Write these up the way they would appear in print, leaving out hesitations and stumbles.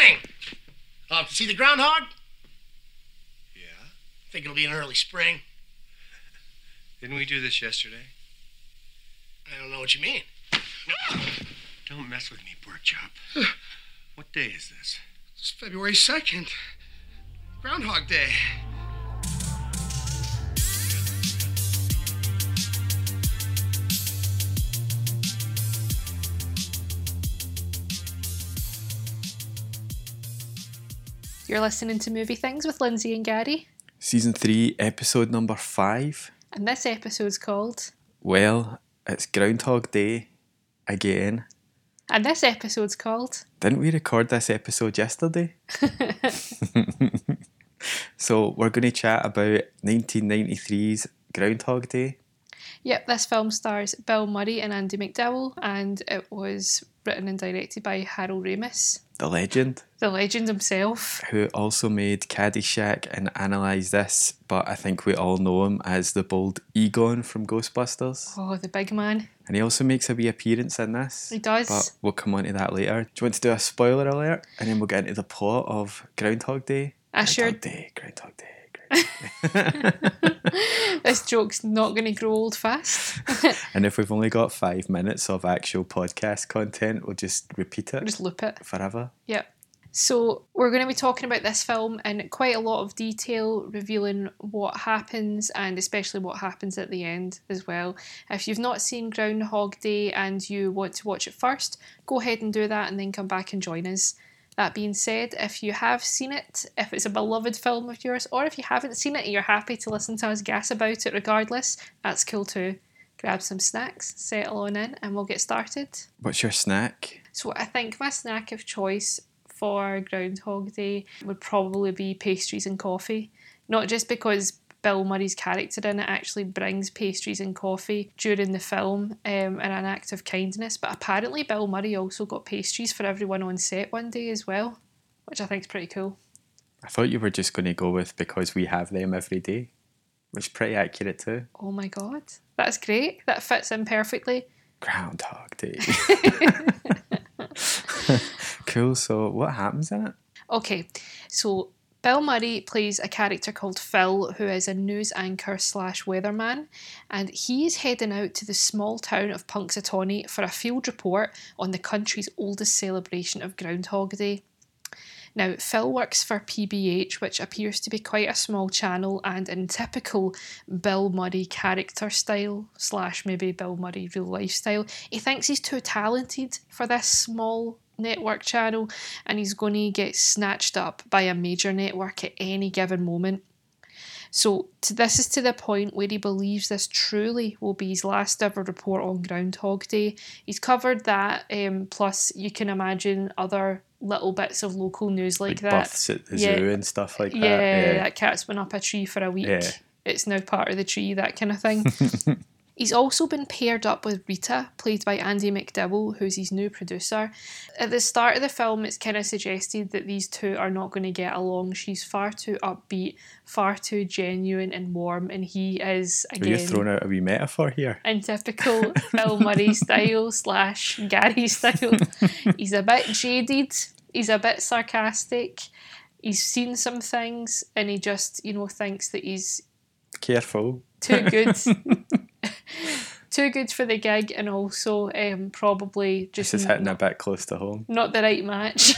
morning. Off to see the groundhog? Yeah. I think it'll be an early spring. Didn't we do this yesterday? I don't know what you mean. Don't mess with me, pork chop. What day is this? It's February 2nd. Groundhog Day. You're listening to Movie Things with Lindsay and Gary. Season 3, episode number 5. And this episode's called... Well, it's Groundhog Day again. And this episode's called... Didn't we record this episode yesterday? So we're going to chat about 1993's Groundhog Day. Yep, this film stars Bill Murray and Andie MacDowell, and it was written and directed by Harold Ramis. The legend. The legend himself. Who also made Caddyshack and Analyze This, but I think we all know him as the bald Egon from Ghostbusters. Oh, the big man. And he also makes a wee appearance in this. He does. But we'll come on to that later. Do you want to do a spoiler alert? And then we'll get into the plot of Groundhog Day. Groundhog Day. This joke's not going to grow old fast. And if we've only got 5 minutes of actual podcast content, we'll just repeat it. We'll just loop it. Forever. Yep. So we're going to be talking about this film in quite a lot of detail, revealing what happens and especially what happens at the end as well. If you've not seen Groundhog Day and you want to watch it first, go ahead and do that and then come back and join us. That being said, if you have seen it, if it's a beloved film of yours, or if you haven't seen it and you're happy to listen to us gas about it regardless, that's cool too. Grab some snacks, settle on in, and we'll get started. What's your snack? So I think my snack of choice for Groundhog Day would probably be pastries and coffee. Not just because Bill Murray's character in it actually brings pastries and coffee during the film in an act of kindness, but apparently Bill Murray also got pastries for everyone on set one day as well, which I think is pretty cool. I thought you were just going to go with because we have them every day, which is pretty accurate too. Oh my god, that's great. That fits in perfectly. Groundhog Day. Cool, so what happens in it? Okay, so... Bill Murray plays a character called Phil, who is a news anchor / weatherman, and he's heading out to the small town of Punxsutawney for a field report on the country's oldest celebration of Groundhog Day. Now, Phil works for PBH, which appears to be quite a small channel, and in typical Bill Murray character style / maybe Bill Murray real life style, he thinks he's too talented for this small network channel and he's going to get snatched up by a major network at any given moment. So this is to the point where he believes this truly will be his last ever report on Groundhog Day. He's covered that, plus you can imagine other little bits of local news like that. Births at the zoo and stuff like that. Yeah, that cat's been up a tree for a week. Yeah. It's now part of the tree, that kind of thing. He's also been paired up with Rita, played by Andie MacDowell, who's his new producer. At the start of the film, it's kind of suggested that these two are not going to get along. She's far too upbeat, far too genuine and warm, and he is, again... Are you throwing out a wee metaphor here? In typical Bill Murray style / Gary style. He's a bit jaded, he's a bit sarcastic, he's seen some things, and he just, thinks that he's... Careful. Too good... Too good for the gig, and also probably just... This is hitting a bit close to home. Not the right match.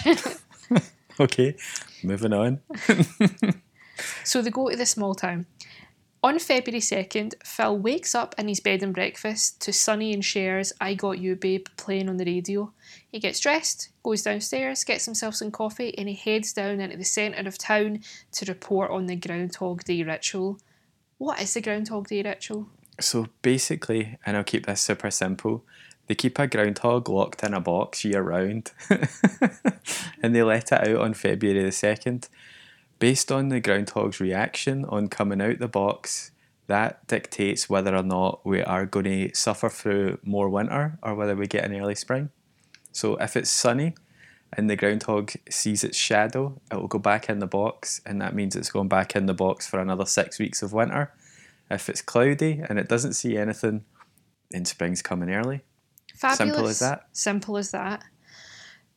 Okay, moving on. So they go to the small town. On February 2nd, Phil wakes up in his bed and breakfast to Sonny and Cher's I Got You Babe playing on the radio. He gets dressed, goes downstairs, gets himself some coffee, and he heads down into the centre of town to report on the Groundhog Day ritual. What is the Groundhog Day ritual? So basically, and I'll keep this super simple, they keep a groundhog locked in a box year round and they let it out on February the 2nd. Based on the groundhog's reaction on coming out the box, that dictates whether or not we are going to suffer through more winter or whether we get an early spring. So if it's sunny and the groundhog sees its shadow, it will go back in the box, and that means it's going back in the box for another 6 weeks of winter. If it's cloudy and it doesn't see anything, then spring's coming early. Fabulous. Simple as that.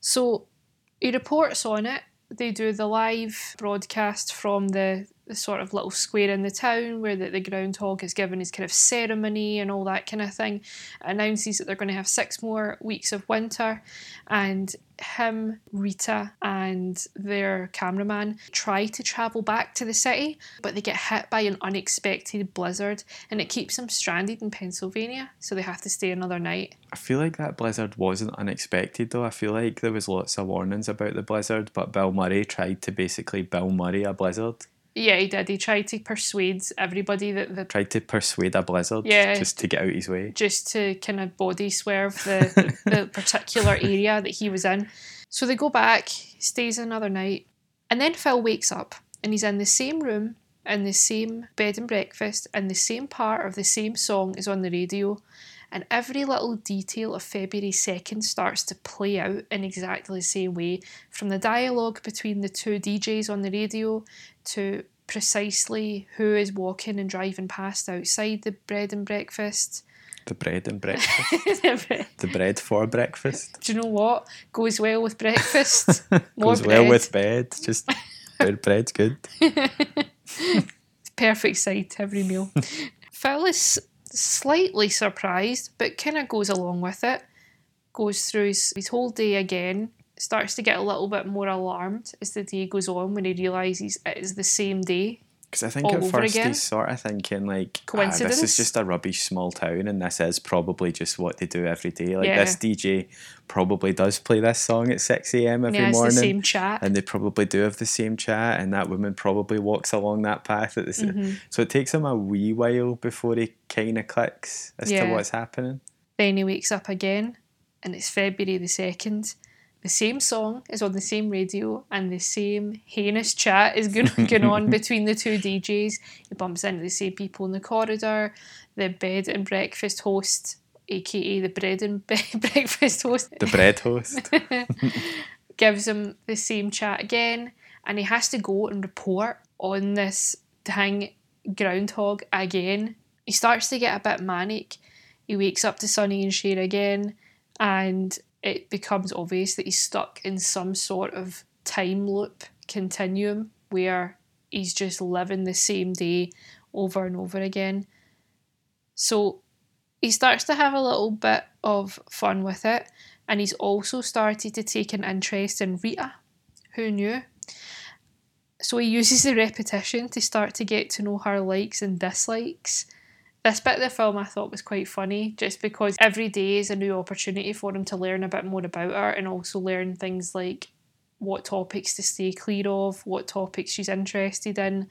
So He reports on it. They do the live broadcast from the sort of little square in the town where the groundhog is given his kind of ceremony and all that kind of thing. It announces that they're going to have 6 more weeks of winter, and him, Rita and their cameraman try to travel back to the city, but they get hit by an unexpected blizzard and it keeps them stranded in Pennsylvania, so they have to stay another night. I feel like that blizzard wasn't unexpected though. I feel like there was lots of warnings about the blizzard, but Bill Murray tried to basically Bill Murray a blizzard. Yeah, he did. He tried to persuade everybody Tried to persuade a blizzard, yeah, just to get out his way. Just to kind of body swerve the particular area that he was in. So they go back, stays another night, and then Phil wakes up and he's in the same room, in the same bed and breakfast, and the same part of the same song is on the radio, and every little detail of February 2nd starts to play out in exactly the same way, from the dialogue between the two DJs on the radio to precisely who is walking and driving past outside the bread and breakfast. The bread and breakfast. The bread for breakfast. Do you know what? Goes well with breakfast. More goes bread. Well with bed. Just bread's good. Perfect side to every meal. Phil is slightly surprised, but kind of goes along with it. Goes through his whole day again. Starts to get a little bit more alarmed as the day goes on when he realises it is the same day. Because I think at first he's sort of thinking like, coincidence? This is just a rubbish small town and this is probably just what they do every day. Like, yeah, this DJ probably does play this song at 6 a.m. every morning. It's the same chat. And they probably do have the same chat, and that woman probably walks along that path at the same. Mm-hmm. So it takes him a wee while before he kind of clicks as to what's happening. Then he wakes up again and it's February the 2nd. The same song is on the same radio and the same heinous chat is going on between the two DJs. He bumps into the same people in the corridor. The bed and breakfast host, aka the bread and breakfast host. The bread host. Gives him the same chat again, and he has to go and report on this dang groundhog again. He starts to get a bit manic. He wakes up to Sonny and Cher again, and it becomes obvious that he's stuck in some sort of time loop continuum where he's just living the same day over and over again. So he starts to have a little bit of fun with it, and he's also started to take an interest in Rita. Who knew? So he uses the repetition to start to get to know her likes and dislikes. This bit of the film I thought was quite funny, just because every day is a new opportunity for him to learn a bit more about her, and also learn things like what topics to stay clear of, what topics she's interested in.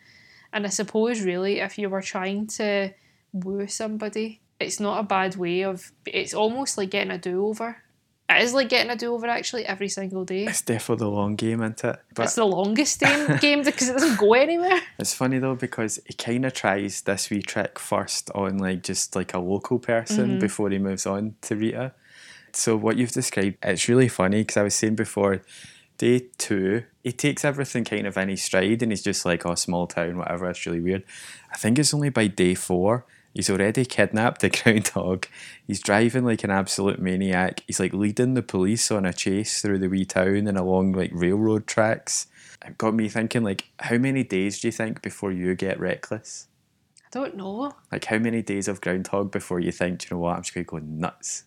And I suppose really if you were trying to woo somebody, it's not a bad way of, it's almost like getting a do-over. It is like getting a do-over, actually, every single day. It's definitely the long game, isn't it? But it's the longest game because it doesn't go anywhere. It's funny, though, because he kind of tries this wee trick first on, like, just, like, a local person before he moves on to Rita. So what you've described, it's really funny because I was saying before, day 2, he takes everything kind of in his stride and he's just like, oh, small town, whatever, it's really weird. I think it's only by day 4... he's already kidnapped the groundhog. He's driving like an absolute maniac. He's like leading the police on a chase through the wee town and along like railroad tracks. It got me thinking, like, how many days do you think before you get reckless? I don't know. Like, how many days of groundhog before you think, do you know what, I'm just going to go nuts?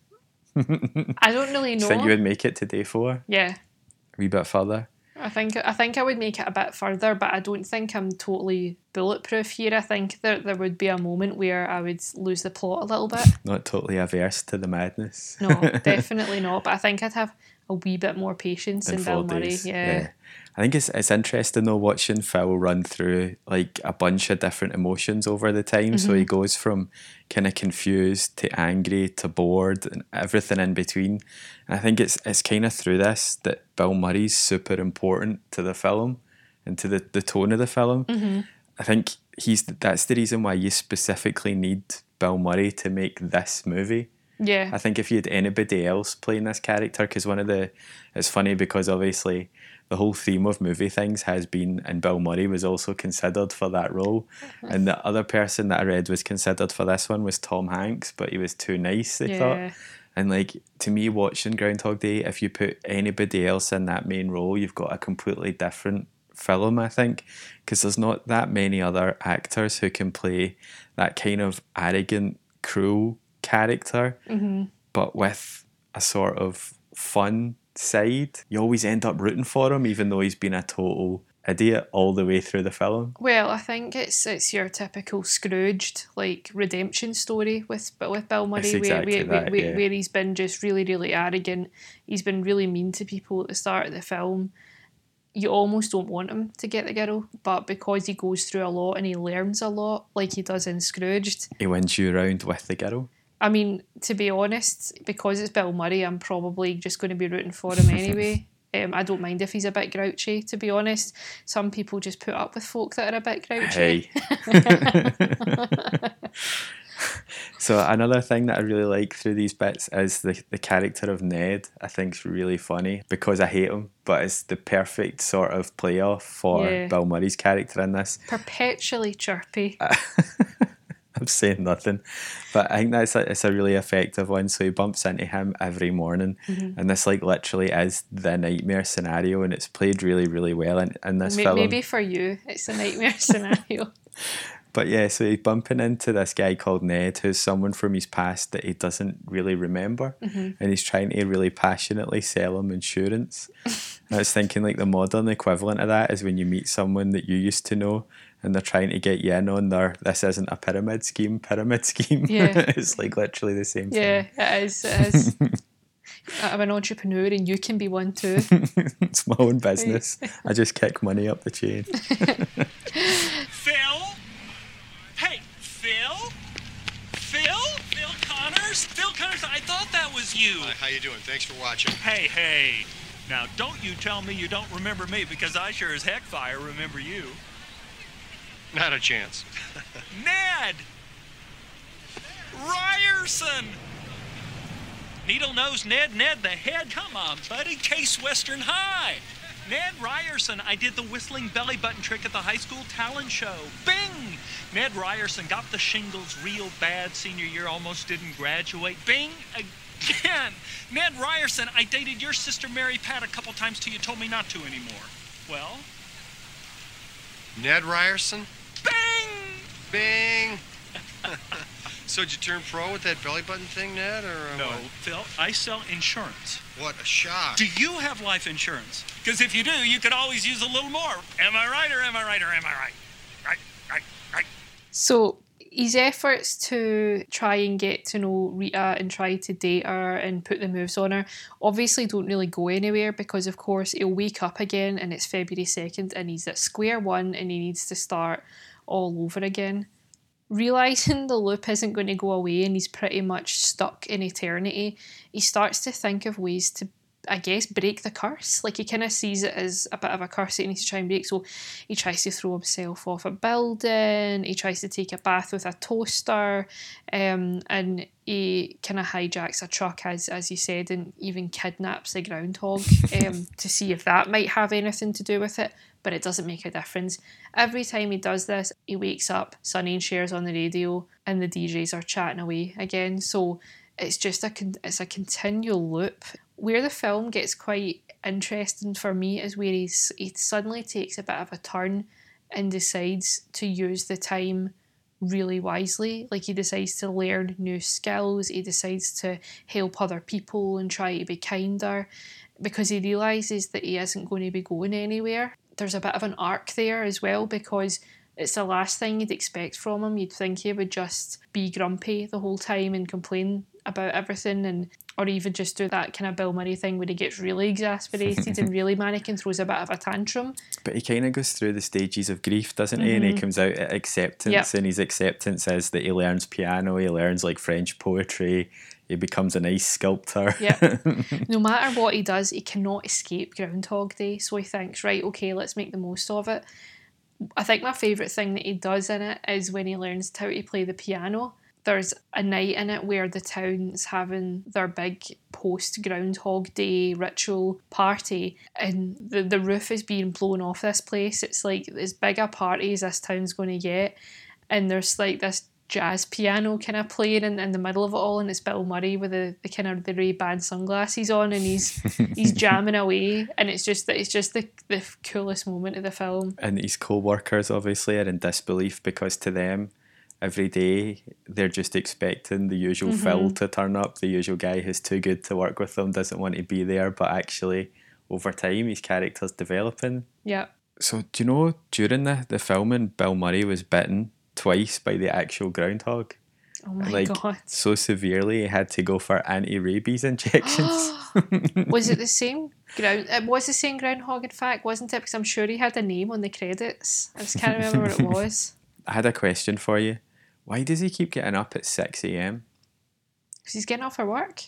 I don't really know. Do you think you would make it to day 4? Yeah. A wee bit further? I think I would make it a bit further, but I don't think I'm totally bulletproof here. I think there would be a moment where I would lose the plot a little bit. Not totally averse to the madness. No, definitely not. But I think I'd have a wee bit more patience than Bill Murray. Yeah. I think it's interesting though, watching Phil run through like a bunch of different emotions over the time. So he goes from kind of confused to angry to bored and everything in between. And I think it's kind of through this that Bill Murray's super important to the film and to the tone of the film. I think that's the reason why you specifically need Bill Murray to make this movie. Yeah. I think if you had anybody else playing this character, because it's funny because obviously the whole theme of Movie Things has been, and Bill Murray was also considered for that role. And the other person that I read was considered for this one was Tom Hanks, but he was too nice, they thought. And like, to me, watching Groundhog Day, if you put anybody else in that main role, you've got a completely different film, I think, because there's not that many other actors who can play that kind of arrogant, cruel character, mm-hmm. but with a sort of fun side. You always end up rooting for him, even though he's been a total idiot all the way through the film. Well, I think it's your typical Scrooged, like, redemption story with Bill Murray, where he's been just really, really arrogant. He's been really mean to people at the start of the film. You almost don't want him to get the girl, but because he goes through a lot and he learns a lot, like he does in Scrooged, he wins you around with the girl. I mean, to be honest, because it's Bill Murray, I'm probably just going to be rooting for him anyway. I don't mind if he's a bit grouchy, to be honest. Some people just put up with folk that are a bit grouchy. Hey. So another thing that I really like through these bits is the character of Ned, I think, is really funny because I hate him, but it's the perfect sort of playoff for Bill Murray's character in this. Perpetually chirpy. I'm saying nothing, but I think it's a really effective one. So he bumps into him every morning, mm-hmm. and this, like, literally is the nightmare scenario, and it's played really, really well in this film. Maybe for you, it's a nightmare scenario. But yeah, so he's bumping into this guy called Ned, who's someone from his past that he doesn't really remember, mm-hmm. and he's trying to really passionately sell him insurance. I was thinking, like, the modern equivalent of that is when you meet someone that you used to know, and they're trying to get you in on their "this isn't a pyramid scheme. Yeah. It's like literally the same thing. Yeah, it is. I'm an entrepreneur and you can be one too. It's my own business. I just kick money up the chain. Phil? Hey, Phil? Phil? Phil Connors? Phil Connors, I thought that was you. How you doing? Thanks for watching. Hey. Now, don't you tell me you don't remember me, because I sure as heck fire remember you. Not a chance. Ned! Ryerson! Needle Nose Ned the Head. Come on, buddy. Case Western High. Ned Ryerson. I did the whistling belly button trick at the high school talent show. Bing! Ned Ryerson got the shingles real bad senior year, almost didn't graduate. Bing! Again! Ned Ryerson, I dated your sister Mary Pat a couple times till you told me not to anymore. Well? Ned Ryerson? Bing! So did you turn pro with that belly button thing, Ned, or no, what? Phil, I sell insurance. What a shock. Do you have life insurance? Because if you do, you could always use a little more. Am I right, or am I right, or am I right? Right. So his efforts to try and get to know Rita and try to date her and put the moves on her obviously don't really go anywhere, because of course he'll wake up again and it's February 2nd and he's at square one and he needs to start all over again. Realising the loop isn't going to go away and he's pretty much stuck in eternity, he starts to think of ways to, I guess, break the curse. Like, he kind of sees it as a bit of a curse that he needs to try and break, so he tries to throw himself off a building, he tries to take a bath with a toaster, and he kind of hijacks a truck, as you said, and even kidnaps the groundhog to see if that might have anything to do with it, but it doesn't make a difference. Every time he does this, he wakes up, Sonny and Cher's on the radio, and the DJs are chatting away again, so it's just it's a continual loop. Where the film gets quite interesting for me is where he suddenly takes a bit of a turn and decides to use the time really wisely. Like, he decides to learn new skills, he decides to help other people and try to be kinder, because he realises that he isn't going to be going anywhere. There's a bit of an arc there as well, because it's the last thing you'd expect from him. You'd think he would just be grumpy the whole time and complain about everything, or even just do that kind of Bill Murray thing where he gets really exasperated and really manic and throws a bit of a tantrum. But he kind of goes through the stages of grief, doesn't he? Mm-hmm. And he comes out at acceptance, and his acceptance is that he learns piano, he learns, like, French poetry, he becomes a nice sculptor. Yeah. No matter what he does, he cannot escape Groundhog Day, so he thinks, right, okay, let's make the most of it. I think my favourite thing that he does in it is when he learns how to play the piano. There's a night in it where the town's having their big post-Groundhog Day ritual party, and the roof is being blown off this place. It's like as big a party as this town's going to get, and there's like this jazz piano kind of playing in the middle of it all, and it's Bill Murray with the kind of the Ray-Ban sunglasses on, and he's jamming away, and it's just the coolest moment of the film. And his co-workers obviously are in disbelief, because to them every day they're just expecting the usual Phil to turn up, the usual guy who's too good to work with them, doesn't want to be there, but actually over time his character's developing. Yeah. So do you know, during the filming, Bill Murray was bitten twice by the actual groundhog. Oh my god. So severely he had to go for anti-rabies injections. Was it the same ground? It was the same groundhog, in fact, wasn't it? Because I'm sure he had a name on the credits. I just can't remember what it was. I had a question for you. Why does he keep getting up at 6 a.m? Because he's getting off for work.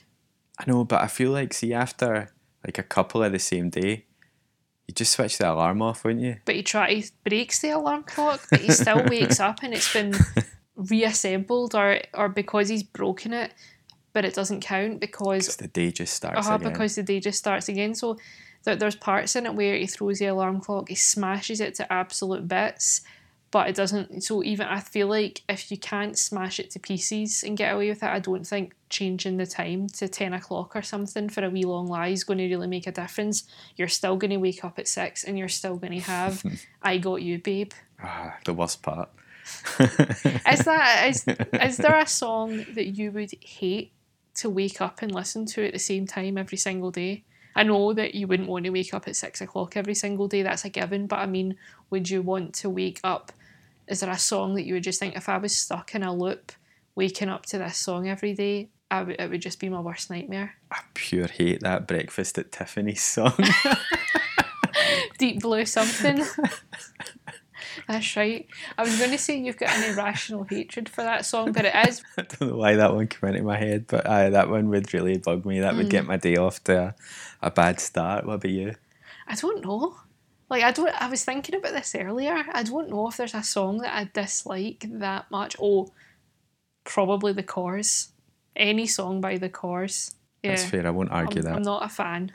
I know, but I feel like, see, after like a couple of the same day, you just switch the alarm off, wouldn't you? But he breaks the alarm clock, but he still wakes up and it's been reassembled, or because he's broken it, but it doesn't count because the day just starts again. Because the day just starts again. So there's parts in it where he throws the alarm clock, he smashes it to absolute bits, but it doesn't. So even I feel like if you can't smash it to pieces and get away with it, I don't think changing the time to 10 o'clock or something for a wee long lie is going to really make a difference. You're still going to wake up at 6 and you're still going to have I Got You Babe. Ah, the worst part. Is there a song that you would hate to wake up and listen to at the same time every single day? I know that you wouldn't want to wake up at 6 o'clock every single day, that's a given, but I mean, would you want to wake up? Is there a song that you would just think, if I was stuck in a loop waking up to this song every day, it would just be my worst nightmare? I pure hate that Breakfast at Tiffany's song. Deep Blue something. That's right. I was going to say you've got an irrational hatred for that song, but it is. I don't know why that one came into my head, but that one would really bug me. That would get my day off to a bad start. What about you? I don't know. I was thinking about this earlier. I don't know if there's a song that I dislike that much. Oh, probably The Corrs. Any song by The Corrs. Yeah. That's fair. I won't argue that. I'm not a fan.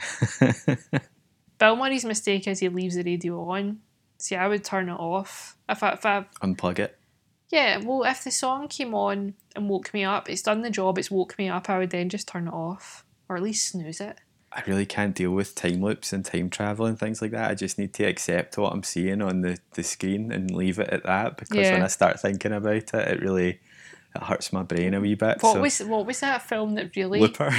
Bill Murray's mistake is he leaves the radio on. See, I would turn it off. If I unplug it. Yeah, well, if the song came on and woke me up, it's done the job, it's woke me up, I would then just turn it off. Or at least snooze it. I really can't deal with time loops and time travel and things like that. I just need to accept what I'm seeing on the screen and leave it at that, because when I start thinking about it really hurts my brain a wee bit. What was that film that really... Looper.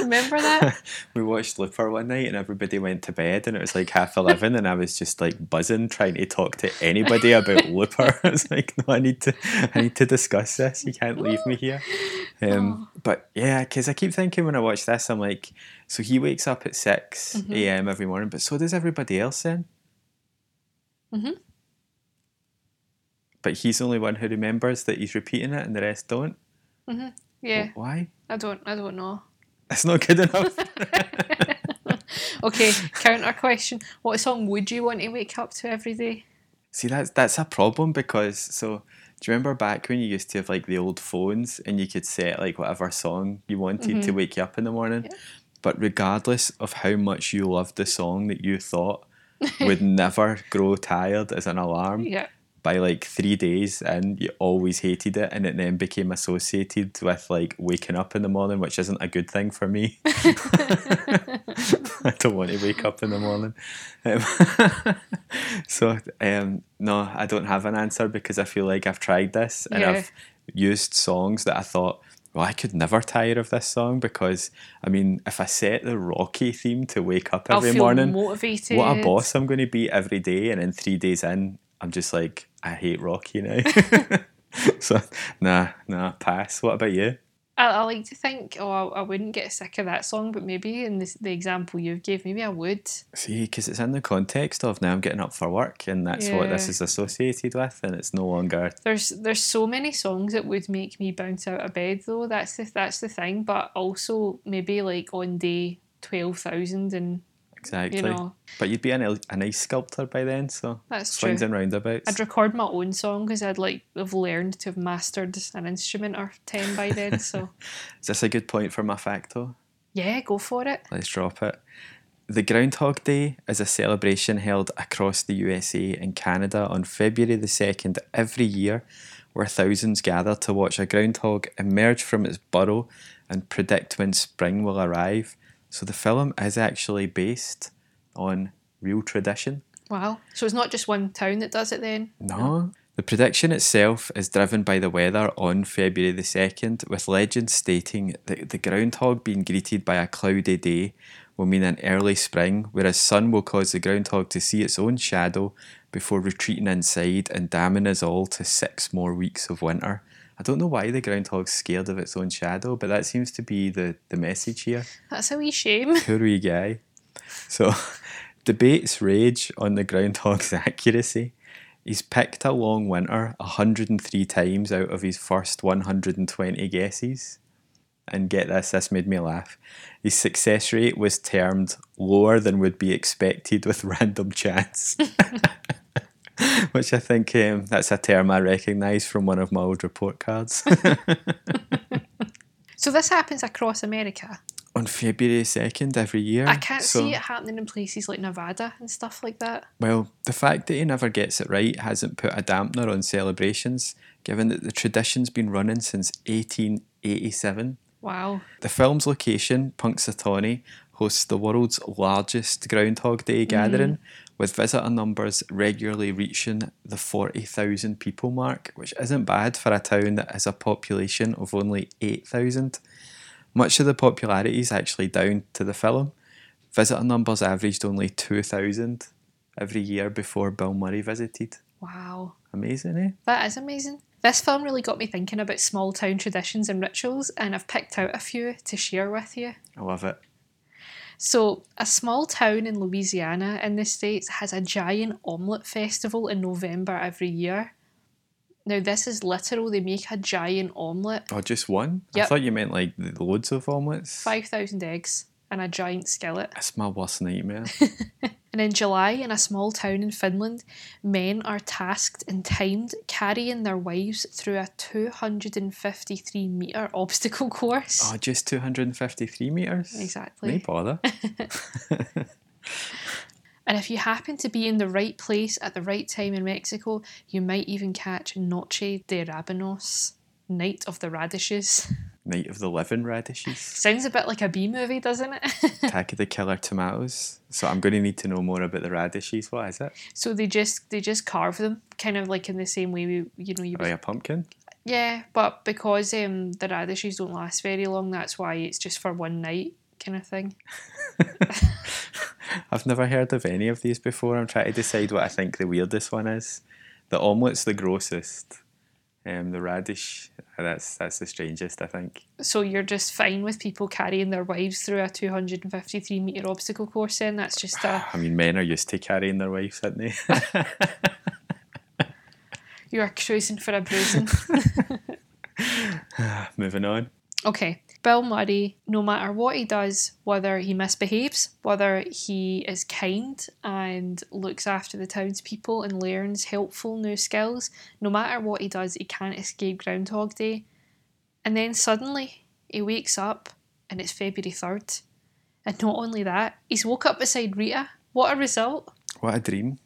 Remember that? We watched Looper one night and everybody went to bed and it was like 11:30 and I was just like buzzing trying to talk to anybody about Looper. I was like, no, I need to discuss this, you can't leave me here. But yeah, because I keep thinking when I watch this, I'm like, so he wakes up at 6am every morning, but so does everybody else then. But he's the only one who remembers that he's repeating it and the rest don't. Yeah. Why? I don't know. It's not good enough. Okay, counter question. What song would you want to wake up to every day? See, that's a problem because, so, do you remember back when you used to have like the old phones and you could set like whatever song you wanted to wake you up in the morning? Yeah. But regardless of how much you loved the song that you thought would never grow tired as an alarm, by like 3 days and you always hated it, and it then became associated with like waking up in the morning, which isn't a good thing for me. I don't want to wake up in the morning. No, I don't have an answer because I feel like I've tried this and I've used songs that I thought, well, I could never tire of this song because, I mean, if I set the Rocky theme to wake up every morning, motivated. What a boss I'm going to be every day, and then 3 days in, I'm just like, I hate Rocky now. So, nah, pass. What about you? I like to think, I wouldn't get sick of that song, but maybe in the example you gave, maybe I would. See, because it's in the context of now I'm getting up for work, and that's what this is associated with, and it's no longer... There's so many songs that would make me bounce out of bed, though. That's the thing, but also maybe like on day 12,000 and... Exactly. You know. But you'd be a nice sculptor by then, so that's swings true. And roundabouts. I'd record my own song because I'd like have learned to have mastered an instrument or 10 by then. So is this a good point for my facto? Yeah, go for it. Let's drop it. The Groundhog Day is a celebration held across the USA and Canada on February the 2nd every year, where thousands gather to watch a groundhog emerge from its burrow and predict when spring will arrive. So the film is actually based on real tradition. Wow. So it's not just one town that does it then? No. The prediction itself is driven by the weather on February the 2nd, with legends stating that the groundhog being greeted by a cloudy day will mean an early spring, whereas sun will cause the groundhog to see its own shadow before retreating inside and damning us all to 6 more weeks of winter. I don't know why the groundhog's scared of its own shadow, but that seems to be the message here. That's a wee shame. Poor wee guy. So, debates rage on the groundhog's accuracy. He's picked a long winter 103 times out of his first 120 guesses. And get this made me laugh. His success rate was termed lower than would be expected with random chance. Which I think that's a term I recognise from one of my old report cards. So this happens across America? On February 2nd every year. I can't see it happening in places like Nevada and stuff like that. Well, the fact that he never gets it right hasn't put a dampener on celebrations, given that the tradition's been running since 1887. Wow. The film's location, Punxsutawney, hosts the world's largest Groundhog Day gathering, with visitor numbers regularly reaching the 40,000 people mark, which isn't bad for a town that has a population of only 8,000. Much of the popularity is actually down to the film. Visitor numbers averaged only 2,000 every year before Bill Murray visited. Wow. Amazing, eh? That is amazing. This film really got me thinking about small town traditions and rituals, and I've picked out a few to share with you. I love it. So, a small town in Louisiana in the States has a giant omelette festival in November every year. Now, this is literal. They make a giant omelette. Oh, just one? Yep. I thought you meant, like, loads of omelettes. 5,000 eggs and a giant skillet. That's my worst nightmare. And in July, in a small town in Finland, men are tasked and timed carrying their wives through a 253-metre obstacle course. Oh, just 253 metres? Exactly. No bother. And if you happen to be in the right place at the right time in Mexico, you might even catch Noche de Rabanos, Night of the Radishes. Night of the Living Radishes. Sounds a bit like a B-movie, doesn't it? Attack of the Killer Tomatoes. So I'm going to need to know more about the radishes. What is it? So they just carve them, kind of like in the same way we, you know, you like a pumpkin. Yeah, but because the radishes don't last very long, that's why it's just for one night kind of thing. I've never heard of any of these before. I'm trying to decide what I think the weirdest one is. The omelette's the grossest. The radish, that's the strangest, I think. So you're just fine with people carrying their wives through a 253-metre obstacle course then? That's just a... I mean, men are used to carrying their wives, aren't they? You are cruising for a bruising. Moving on. Okay. Bill Murray, no matter what he does, whether he misbehaves, whether he is kind and looks after the town's people and learns helpful new skills, no matter what he does, he can't escape Groundhog Day. And then suddenly, he wakes up and it's February 3rd. And not only that, he's woke up beside Rita. What a result. What a dream.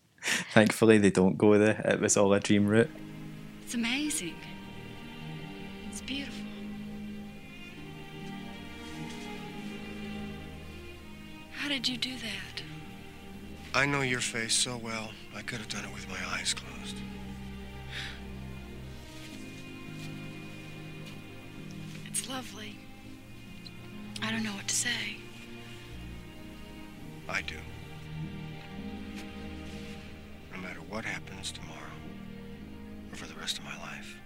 Thankfully, they don't go there. It was all a dream route. It's amazing. It's beautiful. How did you do that? I know your face so well, I could have done it with my eyes closed. It's lovely. I don't know what to say. I do. No matter what happens tomorrow, or for the rest of my life,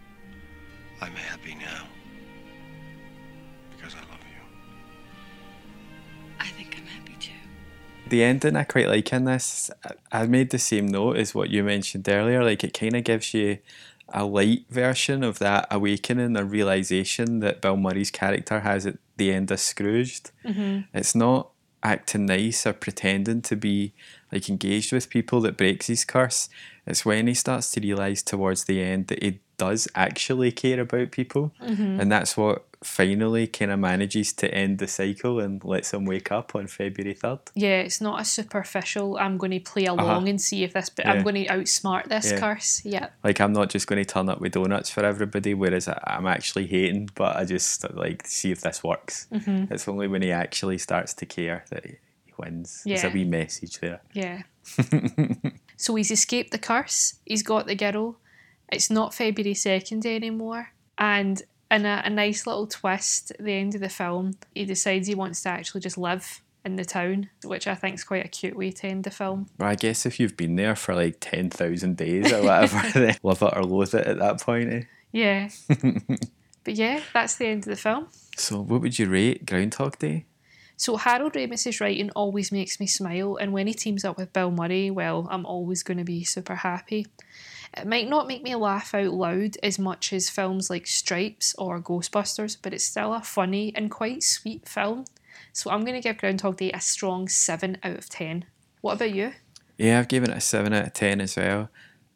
I'm happy now, because I love you. I think I'm happy too. The ending I quite like in this. I made the same note as what you mentioned earlier. Like, it kind of gives you a light version of that awakening or realisation that Bill Murray's character has at the end of Scrooged. Mm-hmm. It's not acting nice or pretending to be like engaged with people that breaks his curse. It's when he starts to realise towards the end that he does actually care about people. Mm-hmm. And that's what finally kind of manages to end the cycle and lets him wake up on February 3rd. Yeah, it's not a superficial, I'm going to play along and see if this, but I'm going to outsmart this curse. Yeah. Like, I'm not just going to turn up with donuts for everybody, whereas I'm actually hating, but I just like to see if this works. Mm-hmm. It's only when he actually starts to care that he wins. Yeah. There's a wee message there. Yeah. So he's escaped the curse, he's got the girl, it's not February 2nd anymore, and in a nice little twist at the end of the film, he decides he wants to actually just live in the town, which I think is quite a cute way to end the film. Well, I guess if you've been there for like 10,000 days or whatever, then love it or loathe it at that point. Eh? Yeah. But yeah, that's the end of the film. So what would you rate Groundhog Day? So Harold Ramis' writing always makes me smile, and when he teams up with Bill Murray, well, I'm always going to be super happy. It might not make me laugh out loud as much as films like Stripes or Ghostbusters, but it's still a funny and quite sweet film. So I'm going to give Groundhog Day a strong 7 out of 10. What about you? Yeah, I've given it a 7 out of 10 as well.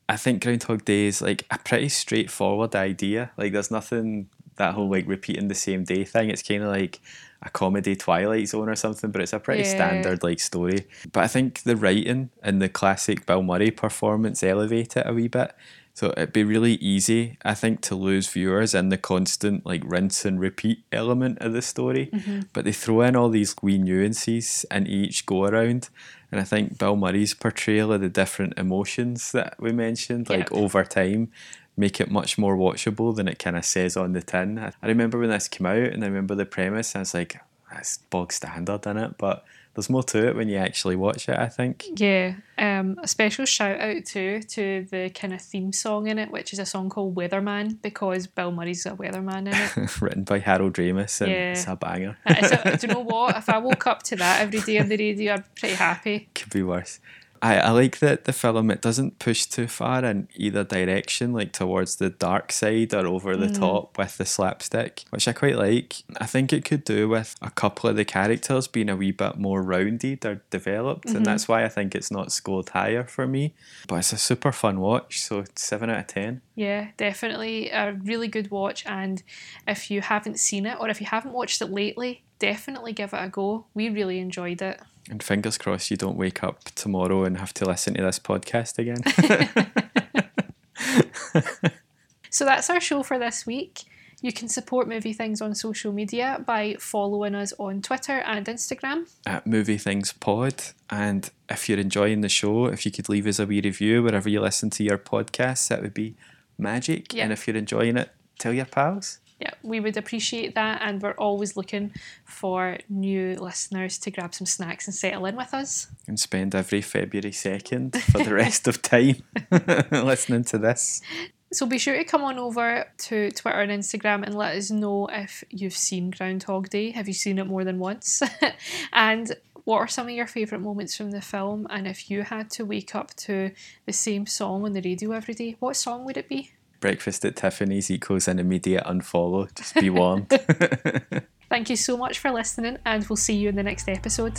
I think Groundhog Day is like a pretty straightforward idea. Like, there's nothing, that whole like repeating the same day thing. It's kind of like a comedy Twilight Zone or something, but it's a pretty standard like story. But I think the writing and the classic Bill Murray performance elevate it a wee bit, so it'd be really easy, I think, to lose viewers in the constant like rinse and repeat element of the story. Mm-hmm. But they throw in all these wee nuances in each go around, and I think Bill Murray's portrayal of the different emotions that we mentioned like over time make it much more watchable than it kind of says on the tin. I remember when this came out and I remember the premise and I was like, that's bog standard, innit? But there's more to it when you actually watch it, I think. Yeah. A special shout out too to the kind of theme song in it, which is a song called Weatherman, because Bill Murray's a weatherman in it. Written by Harold Ramis, and it's a banger. Do you know what? If I woke up to that every day on the radio, I'd be pretty happy. Could be worse. I like that the film, it doesn't push too far in either direction, like towards the dark side or over the top with the slapstick, which I quite like. I think it could do with a couple of the characters being a wee bit more rounded or developed, and that's why I think it's not scored higher for me. But it's a super fun watch, so 7 out of 10. Yeah, definitely a really good watch, and if you haven't seen it or if you haven't watched it lately, definitely give it a go. We really enjoyed it. And fingers crossed you don't wake up tomorrow and have to listen to this podcast again. So that's our show for this week. You can support Movie Things on social media by following us on Twitter and Instagram. At Movie Things Pod. And if you're enjoying the show, if you could leave us a wee review wherever you listen to your podcasts, that would be magic. Yep. And if you're enjoying it, tell your pals. Yeah, we would appreciate that, and we're always looking for new listeners to grab some snacks and settle in with us. And spend every February 2nd for the rest of time listening to this. So be sure to come on over to Twitter and Instagram and let us know if you've seen Groundhog Day. Have you seen it more than once? And what are some of your favourite moments from the film? And if you had to wake up to the same song on the radio every day, what song would it be? Breakfast at Tiffany's equals an immediate unfollow. Just be warned. Thank you so much for listening, and we'll see you in the next episode.